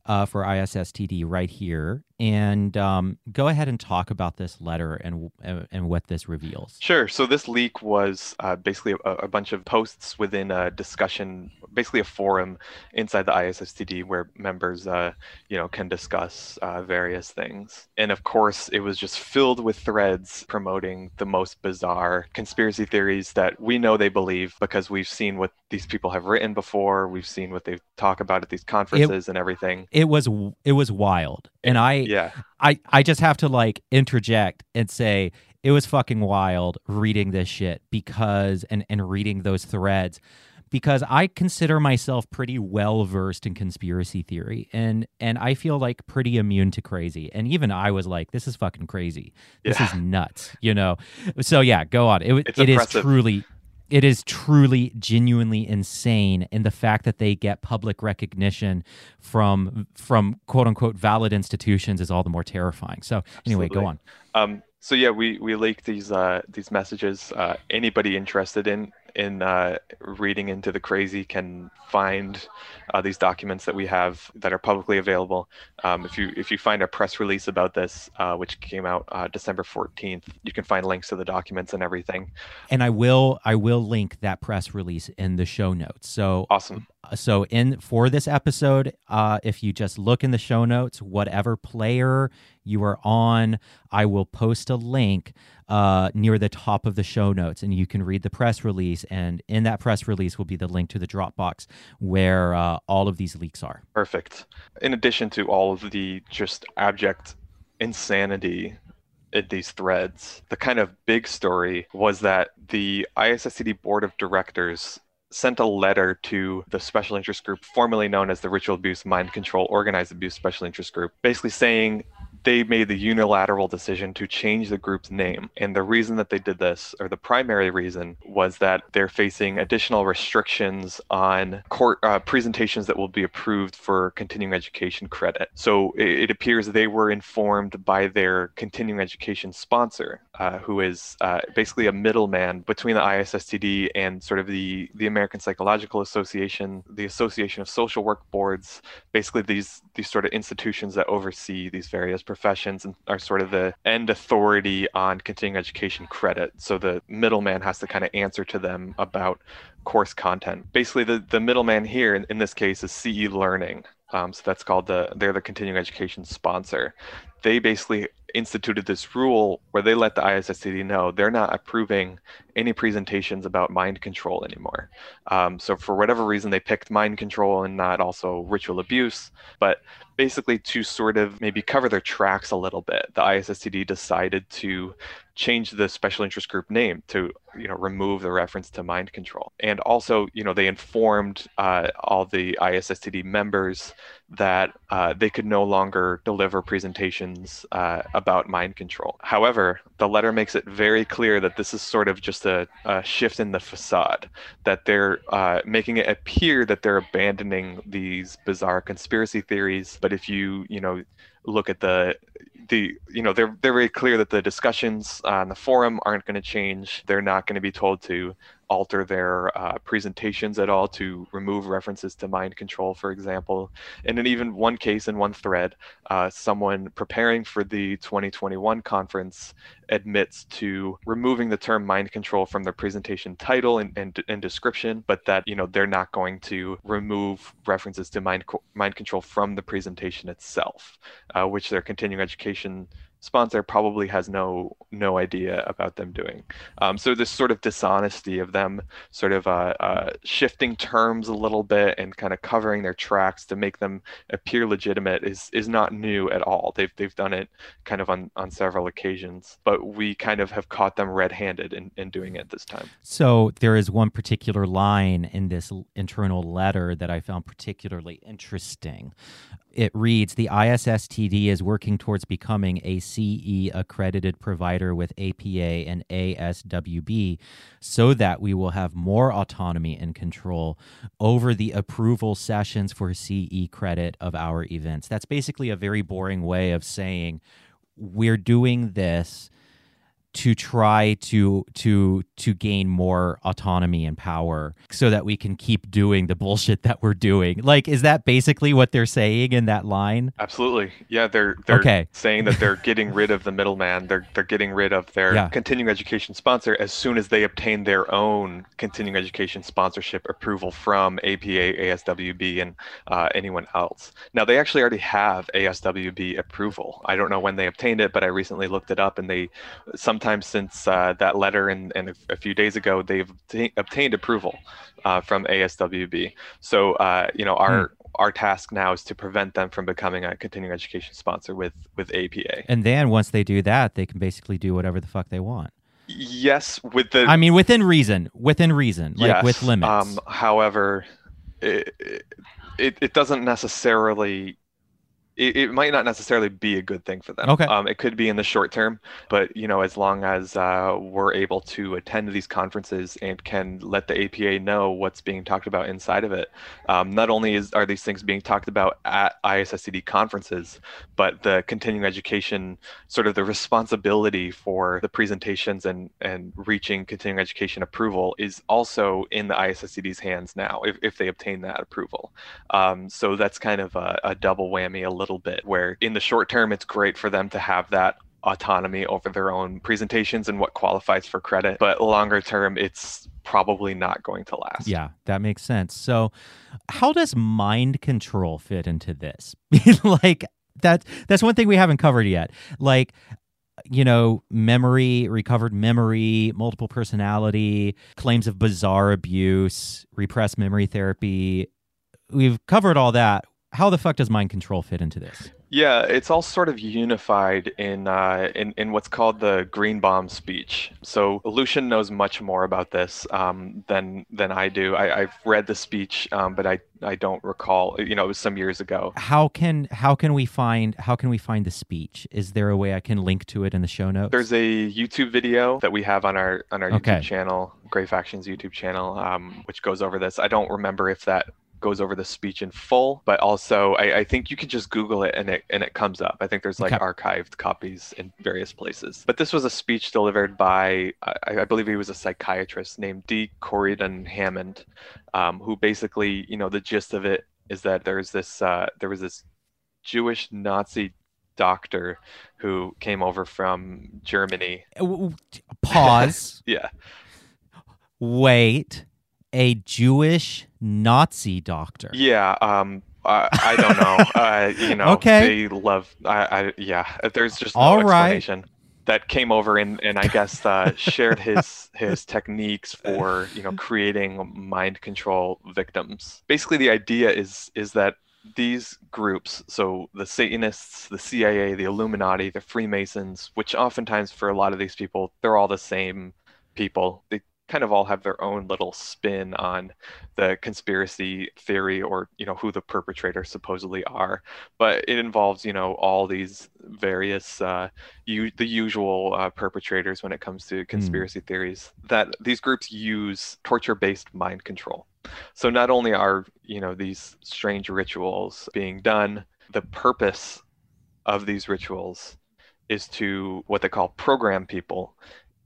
uh, for I S S T D right here. And um, go ahead and talk about this letter and and what this reveals. Sure. So this leak was uh, basically a, a bunch of posts within a discussion, basically a forum inside the I S S T D where members, uh, you know, can discuss uh, various things. And of course, it was just filled with threads promoting the most bizarre conspiracy theories that we know they believe because we've seen what these people have written before. We've seen what they talk about at these conferences it, and everything. It was it was wild, and I. Yeah, I, I just have to like interject and say it was fucking wild reading this shit because and, and reading those threads because I consider myself pretty well versed in conspiracy theory and and I feel like pretty immune to crazy. And even I was like, this is fucking crazy. This yeah. is nuts, you know. So yeah, go on. It it's it impressive. is truly It is truly, genuinely insane, and the fact that they get public recognition from from quote unquote valid institutions is all the more terrifying. So anyway, Absolutely. go on. Um, so yeah, we we leaked these uh, these messages. Uh, anybody interested in in uh, reading into the crazy can find uh, these documents that we have that are publicly available. Um, if you if you find a press release about this, uh, which came out uh, December fourteenth, you can find links to the documents and everything. And I will I will link that press release in the show notes. So awesome. So in for this episode, uh, if you just look in the show notes, whatever player you are on, I will post a link uh, near the top of the show notes, and you can read the press release. And in that press release will be the link to the Dropbox where uh, all of these leaks are. Perfect. In addition to all of the just abject insanity in these threads, the kind of big story was that the I S S T D Board of Directors sent a letter to the special interest group, formerly known as the Ritual Abuse Mind Control Organized Abuse Special Interest Group, basically saying they made the unilateral decision to change the group's name. And the reason that they did this, or the primary reason, was that they're facing additional restrictions on court uh, presentations that will be approved for continuing education credit. So it, it appears they were informed by their continuing education sponsor, uh, who is uh, basically a middleman between the I S S T D and sort of the, the American Psychological Association, the Association of Social Work Boards, basically these, these sort of institutions that oversee these various professions and are sort of the end authority on continuing education credit. So the middleman has to kind of answer to them about course content. Basically, the, the middleman here in, in this case is C E Learning. Um, so that's called the, they're the continuing education sponsor. They basically instituted this rule where they let the I S S T D know they're not approving any presentations about mind control anymore. Um, so for whatever reason, they picked mind control and not also ritual abuse, but basically to sort of maybe cover their tracks a little bit, the I S S T D decided to change the special interest group name to, you know, remove the reference to mind control. And also, you know, they informed uh, all the I S S T D members that uh, they could no longer deliver presentations uh, about mind control. However, the letter makes it very clear that this is sort of just a, a shift in the facade, that they're uh, making it appear that they're abandoning these bizarre conspiracy theories. But if you, you know, look at the, the you know, they're, they're very clear that the discussions on the forum aren't going to change. They're not going to be told to alter their uh, presentations at all, to remove references to mind control, for example. And in even one case, in one thread, uh, someone preparing for the twenty twenty-one conference admits to removing the term mind control from their presentation title and, and, and description, but that, you know, they're not going to remove references to mind, co- mind control from the presentation itself, uh, which their continuing education sponsor probably has no no idea about them doing. Um, so this sort of dishonesty of them sort of uh, uh, shifting terms a little bit and kind of covering their tracks to make them appear legitimate is is not new at all. They've they've done it kind of on, on several occasions, but we kind of have caught them red-handed in, in doing it this time. So there is one particular line in this internal letter that I found particularly interesting. It reads, the I S S T D is working towards becoming a C E-accredited provider with A P A and A S W B so that we will have more autonomy and control over the approval sessions for C E credit of our events. That's basically a very boring way of saying we're doing this to try to to to gain more autonomy and power so that we can keep doing the bullshit that we're doing. Like, is that basically what they're saying in that line? Absolutely. Yeah, they're they're okay. saying that they're getting rid of the middleman. They're they're getting rid of their yeah. continuing education sponsor as soon as they obtain their own continuing education sponsorship approval from A P A, A S W B, and uh, anyone else. Now, they actually already have A S W B approval. I don't know when they obtained it, but I recently looked it up, and they sometimes since uh, that letter and, and a few days ago, they've t- obtained approval uh, from A S W B. So, uh, you know, our hmm. our task now is to prevent them from becoming a continuing education sponsor with, with A P A. And then once they do that, they can basically do whatever the fuck they want. Yes, with the... I mean, within reason, within reason, like yes, with limits. Um, however, it, it, it doesn't necessarily... It, it might not necessarily be a good thing for them. Okay. Um, it could be in the short term, but, you know, as long as uh, we're able to attend these conferences and can let the A P A know what's being talked about inside of it, um, not only is are these things being talked about at I S S T D conferences, but the continuing education, sort of the responsibility for the presentations and, and reaching continuing education approval is also in the I S S T D's hands now, if, if they obtain that approval. Um, so that's kind of a, a double whammy, a little little bit, where in the short term it's great for them to have that autonomy over their own presentations and what qualifies for credit, but longer term it's probably not going to last. Yeah, that makes sense. So how does mind control fit into this? Like that that's one thing we haven't covered yet. Like, you know, memory, recovered memory, multiple personality, claims of bizarre abuse, repressed memory therapy. We've covered all that. how the fuck does mind control fit into this? Yeah, it's all sort of unified in uh, in, in what's called the Greenbaum speech. So Lucian knows much more about this um, than than I do. I, I've read the speech, um, but I, I don't recall. You know, it was some years ago. How can how can we find how can we find the speech? Is there a way I can link to it in the show notes? There's a YouTube video that we have on our on our okay. YouTube channel, Grey Faction's YouTube channel, um, which goes over this. I don't remember if that goes over the speech in full, but also I, I think you can just Google it and it and it comes up. I think there's like okay. archived copies in various places. But this was a speech delivered by I, I believe he was a psychiatrist named D. Corydon Hammond, um, who basically, you know, the gist of it is that there's this uh, there was this Jewish Nazi doctor who came over from Germany. Pause. Yeah. Wait. A Jewish Nazi doctor. Yeah, um, I, I don't know. Uh, you know, okay. they love. I, I, yeah, there's just no All explanation right. that came over and, and I guess uh, shared his his techniques for, you know, creating mind control victims. Basically, the idea is is that these groups, so the Satanists, the C I A, the Illuminati, the Freemasons, which oftentimes for a lot of these people, they're all the same people. They kind of all have their own little spin on the conspiracy theory or, you know, who the perpetrators supposedly are. But it involves, you know, all these various, uh, u- the usual uh, perpetrators when it comes to conspiracy mm. theories, that these groups use torture-based mind control. So not only are, you know, these strange rituals being done, the purpose of these rituals is to what they call program people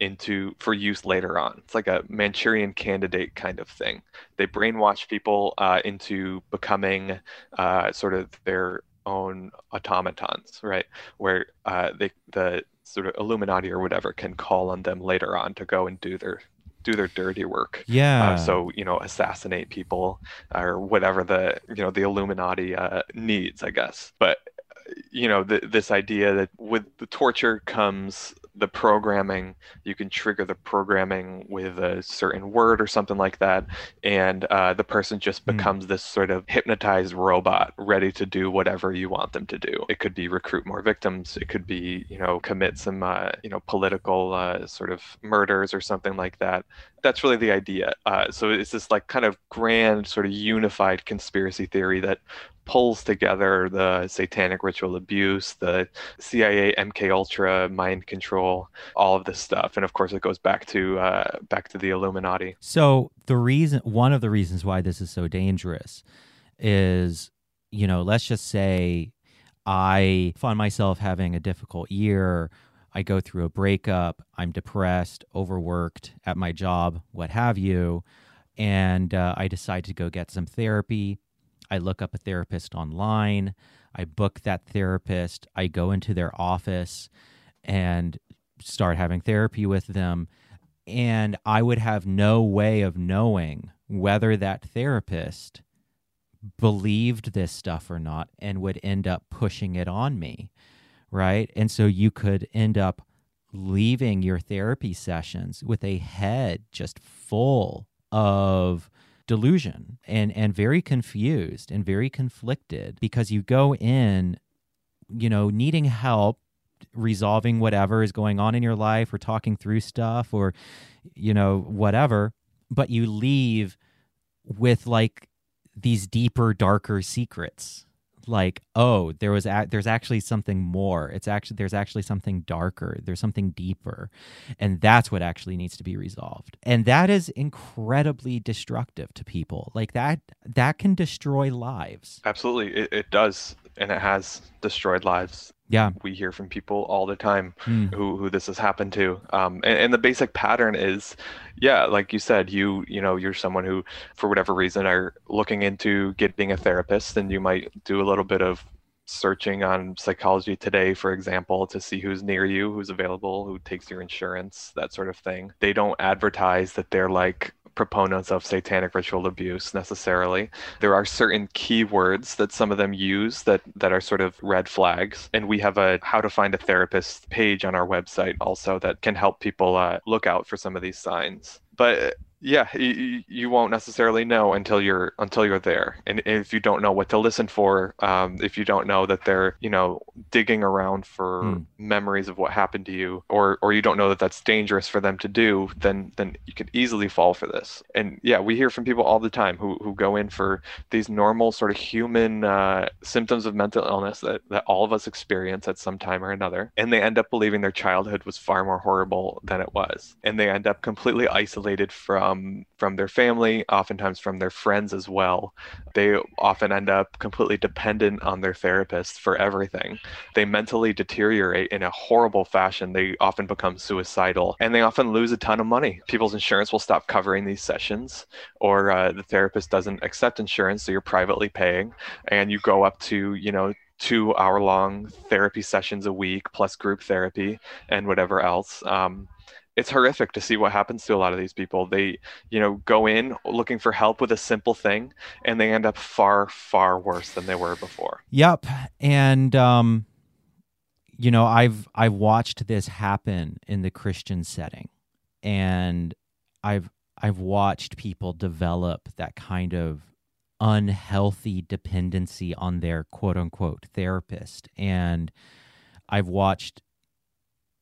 into for use later on. It's like a Manchurian Candidate kind of thing. They brainwash people uh, into becoming uh, sort of their own automatons, right? Where uh, they, the sort of Illuminati or whatever can call on them later on to go and do their do their dirty work. Yeah. Uh, so, you know, assassinate people or whatever the, you know, the Illuminati uh, needs, I guess. But, you know, th- this idea that with the torture comes the programming. You can trigger the programming with a certain word or something like that, and uh, the person just becomes mm. this sort of hypnotized robot ready to do whatever you want them to do. It could be recruit more victims. It could be, you know, commit some, uh, you know, political uh, sort of murders or something like that. That's really the idea. Uh, so it's this like kind of grand sort of unified conspiracy theory that pulls together the satanic ritual abuse, the C I A, M K Ultra, mind control, all of this stuff, and of course it goes back to uh, back to the Illuminati. So the reason, one of the reasons why this is so dangerous, is, you know, let's just say I find myself having a difficult year. I go through a breakup. I'm depressed, overworked at my job, what have you, and uh, I decide to go get some therapy. I look up a therapist online, I book that therapist, I go into their office and start having therapy with them, and I would have no way of knowing whether that therapist believed this stuff or not and would end up pushing it on me, right? And so you could end up leaving your therapy sessions with a head just full of delusion and and very confused and very conflicted, because you go in, you know, needing help resolving whatever is going on in your life or talking through stuff or, you know, whatever, but you leave with like these deeper, darker secrets. Like, oh, there was a- there's actually something more. It's actually there's actually something darker. There's something deeper, and that's what actually needs to be resolved. And that is incredibly destructive to people. Like that that can destroy lives. Absolutely, it, it does, and it has destroyed lives. Yeah, we hear from people all the time mm. who, who this has happened to, um, and, and the basic pattern is, yeah, like you said, you you know you're someone who, for whatever reason, are looking into getting a therapist, and you might do a little bit of searching on Psychology Today, for example, to see who's near you, who's available, who takes your insurance, that sort of thing. They don't advertise that they're like proponents of satanic ritual abuse necessarily. There are certain keywords that some of them use that, that are sort of red flags. And we have a how to find a therapist page on our website also that can help people uh, look out for some of these signs. But yeah, you, you won't necessarily know until you're until you're there. And if you don't know what to listen for, um, if you don't know that they're, you know, digging around for mm. memories of what happened to you, or or you don't know that that's dangerous for them to do, then then you could easily fall for this. And yeah, we hear from people all the time who, who go in for these normal sort of human uh, symptoms of mental illness that, that all of us experience at some time or another. And they end up believing their childhood was far more horrible than it was. And they end up completely isolated from Um, from their family, oftentimes from their friends as well. They often end up completely dependent on their therapist for everything. They mentally deteriorate in a horrible fashion. They often become suicidal, and they often lose a ton of money. People's insurance will stop covering these sessions, or uh, the therapist doesn't accept insurance, so you're privately paying, and you go up to, you know, two hour long therapy sessions a week, plus group therapy and whatever else. Um, It's horrific to see what happens to a lot of these people. They, you know, go in looking for help with a simple thing, and they end up far, far worse than they were before. Yep. And, um, you know, I've, I've watched this happen in the Christian setting, and I've, I've watched people develop that kind of unhealthy dependency on their quote unquote therapist. And I've watched,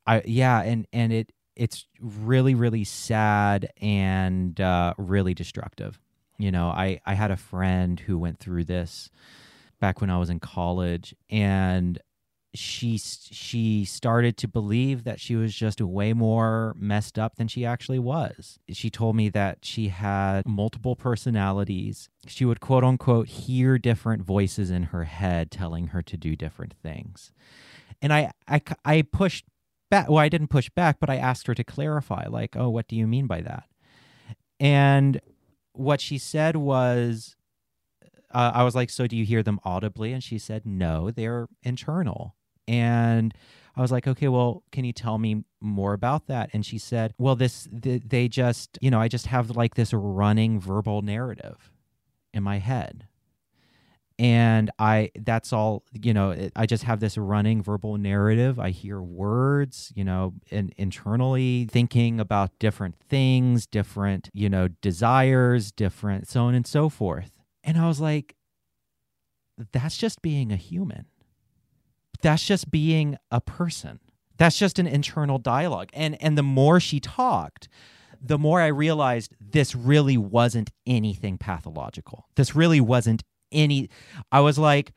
I, yeah. And, and it, it's really, really sad and uh, really destructive. You know, I, I had a friend who went through this back when I was in college, and she she started to believe that she was just way more messed up than she actually was. She told me that she had multiple personalities. She would, quote unquote, hear different voices in her head telling her to do different things. And I, I, I pushed back. Well, I didn't push back, but I asked her to clarify, like, oh, what do you mean by that? And what she said was, uh, I was like, so do you hear them audibly? And she said, no, they're internal. And I was like, okay, well, can you tell me more about that? And she said, well, this, th- they just, you know, I just have like this running verbal narrative in my head. And I, that's all, you know, I just have this running verbal narrative. I hear words, you know, and internally thinking about different things, different, you know, desires, different so on and so forth. And I was like, that's just being a human. That's just being a person. That's just an internal dialogue. And, and the more she talked, the more I realized this really wasn't anything pathological. This really wasn't Any, I was like,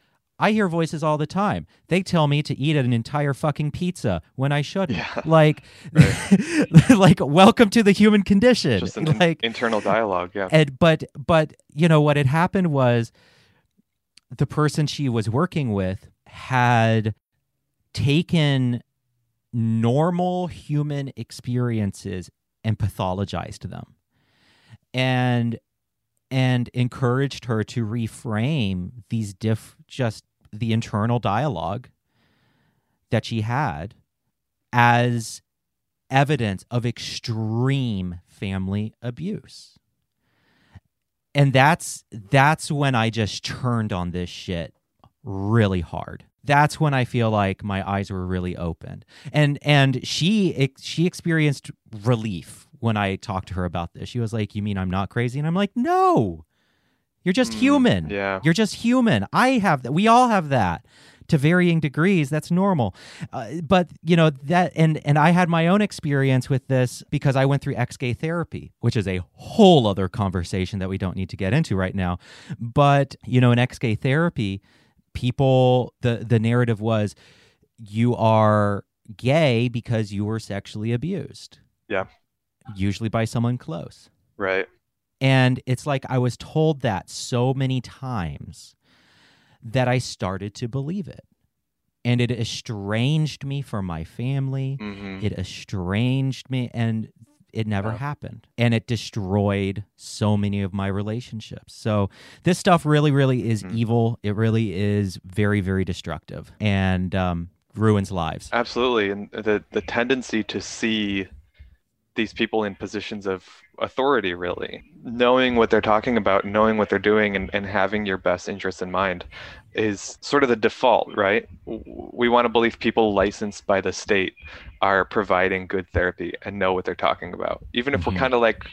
I hear voices all the time. They tell me to eat an entire fucking pizza when I shouldn't. Yeah. Like, right. Like, welcome to the human condition. Just an like, in- internal dialogue, yeah. And but but you know what had happened was the person she was working with had taken normal human experiences and pathologized them, and. and encouraged her to reframe these diff, just the internal dialogue that she had as evidence of extreme family abuse. And that's that's when I just turned on this shit really hard. That's when I feel like my eyes were really opened. And and she she experienced relief when I talked to her about this. She was like, you mean I'm not crazy? And I'm like, no, you're just mm, human. Yeah. You're just human. I have that. We all have that to varying degrees. That's normal. Uh, but, you know, that, and, and I had my own experience with this because I went through ex-gay therapy, which is a whole other conversation that we don't need to get into right now. But, you know, in ex-gay therapy, people, the, the narrative was, you are gay because you were sexually abused. Yeah. Usually by someone close. Right. And it's like I was told that so many times that I started to believe it. And it estranged me from my family. Mm-hmm. It estranged me, and it never yeah. happened. And it destroyed so many of my relationships. So this stuff really, really is mm-hmm. evil. It really is very, very destructive, and um, ruins lives. Absolutely. And the the tendency to see these people in positions of authority, really knowing what they're talking about, knowing what they're doing, and, and having your best interests in mind is sort of the default, right? We want to believe people licensed by the state are providing good therapy and know what they're talking about, even if mm-hmm. we're kind of like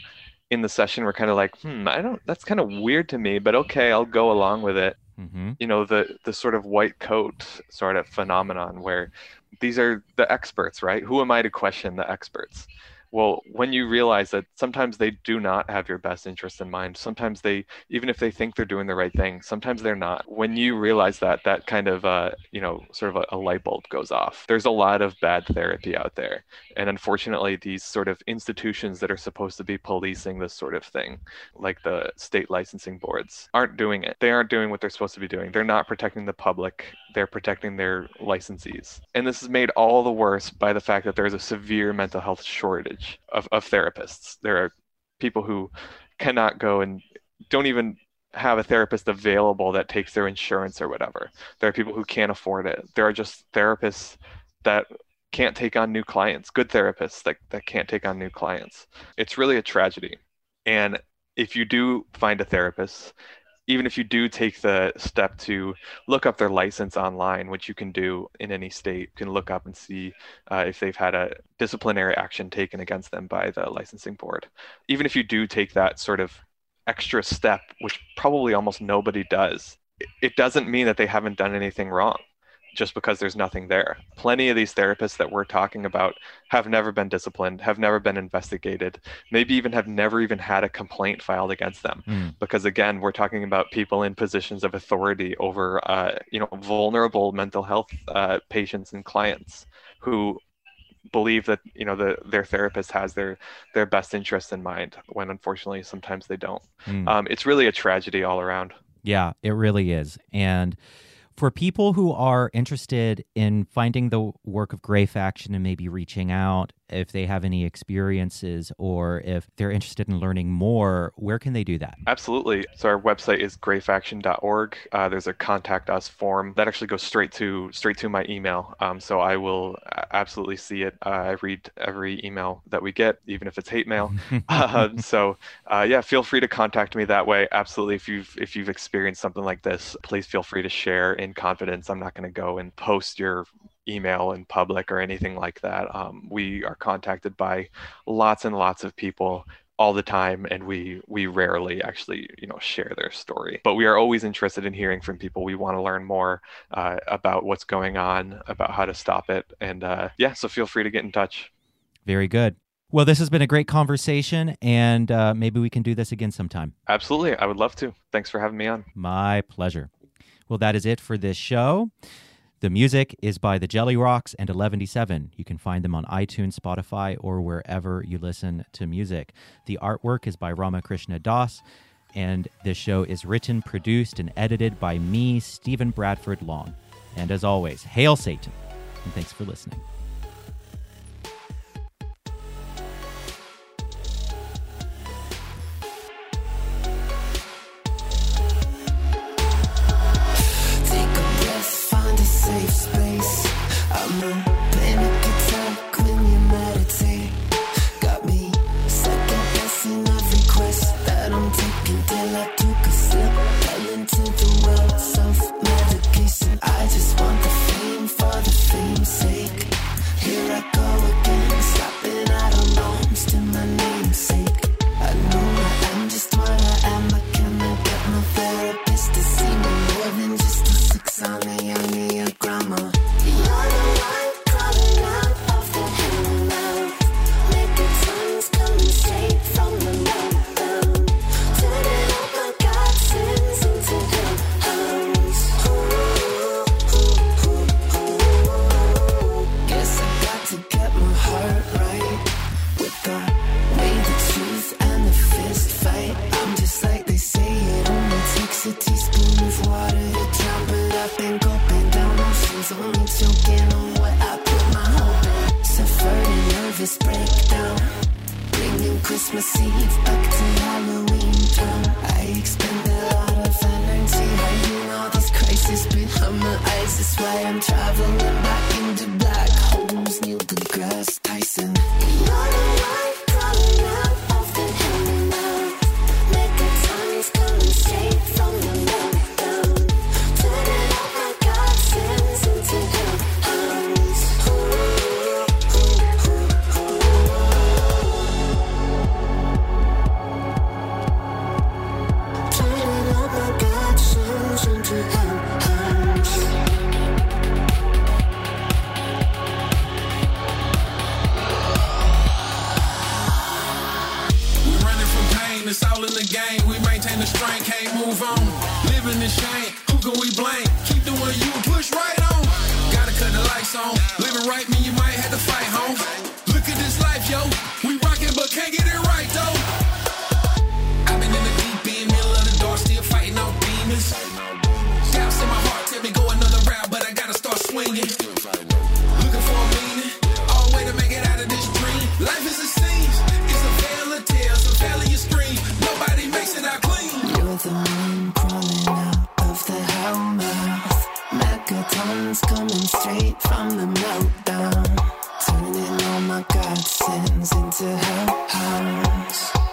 in the session were kind of like, hmm, I don't, that's kind of weird to me, but okay, I'll go along with it. Mm-hmm. You know, the the sort of white coat sort of phenomenon where these are the experts, right? Who am I to question the experts? Well, when you realize that sometimes they do not have your best interest in mind, sometimes they, even if they think they're doing the right thing, sometimes they're not. When you realize that, that kind of, uh, you know, sort of a, a light bulb goes off. There's a lot of bad therapy out there. And unfortunately, these sort of institutions that are supposed to be policing this sort of thing, like the state licensing boards, aren't doing it. They aren't doing what they're supposed to be doing. They're not protecting the public. They're protecting their licensees. And this is made all the worse by the fact that there's a severe mental health shortage Of, of therapists. There are people who cannot go and don't even have a therapist available that takes their insurance or whatever. There are people who can't afford it. There are just therapists that can't take on new clients, good therapists that, that can't take on new clients. It's really a tragedy. And if you do find a therapist, even if you do take the step to look up their license online, which you can do in any state, you can look up and see uh, if they've had a disciplinary action taken against them by the licensing board. Even if you do take that sort of extra step, which probably almost nobody does, it doesn't mean that they haven't done anything wrong just because there's nothing there. Plenty of these therapists that we're talking about have never been disciplined, have never been investigated, maybe even have never even had a complaint filed against them. Mm. Because again, we're talking about people in positions of authority over, uh, you know, vulnerable mental health uh, patients and clients who believe that, you know, the, their therapist has their, their best interest in mind when unfortunately sometimes they don't. Mm. Um, it's really a tragedy all around. Yeah, it really is. And for people who are interested in finding the work of Grey Faction and maybe reaching out, if they have any experiences or if they're interested in learning more, where can they do that? Absolutely. So our website is grey faction dot org. Uh, there's a contact us form that actually goes straight to straight to my email. Um, so I will absolutely see it. Uh, I read every email that we get, even if it's hate mail. uh, so uh, yeah, feel free to contact me that way. Absolutely. If you've if you've experienced something like this, please feel free to share in confidence. I'm not going to go and post your email in public or anything like that. Um, we are contacted by lots and lots of people all the time, and we we rarely actually, you know, share their story. But we are always interested in hearing from people. We want to learn more uh, about what's going on, about how to stop it. And uh, yeah, so feel free to get in touch. Very good. Well, this has been a great conversation, and uh, maybe we can do this again sometime. Absolutely. I would love to. Thanks for having me on. My pleasure. Well, that is it for this show. The music is by The Jelly Rocks and Eleventy Seven. You can find them on iTunes, Spotify, or wherever you listen to music. The artwork is by Ramakrishna Das, and this show is written, produced, and edited by me, Stephen Bradford Long. And as always, hail Satan, and thanks for listening. good times coming straight from the meltdown, turning all my God sins into hellhounds.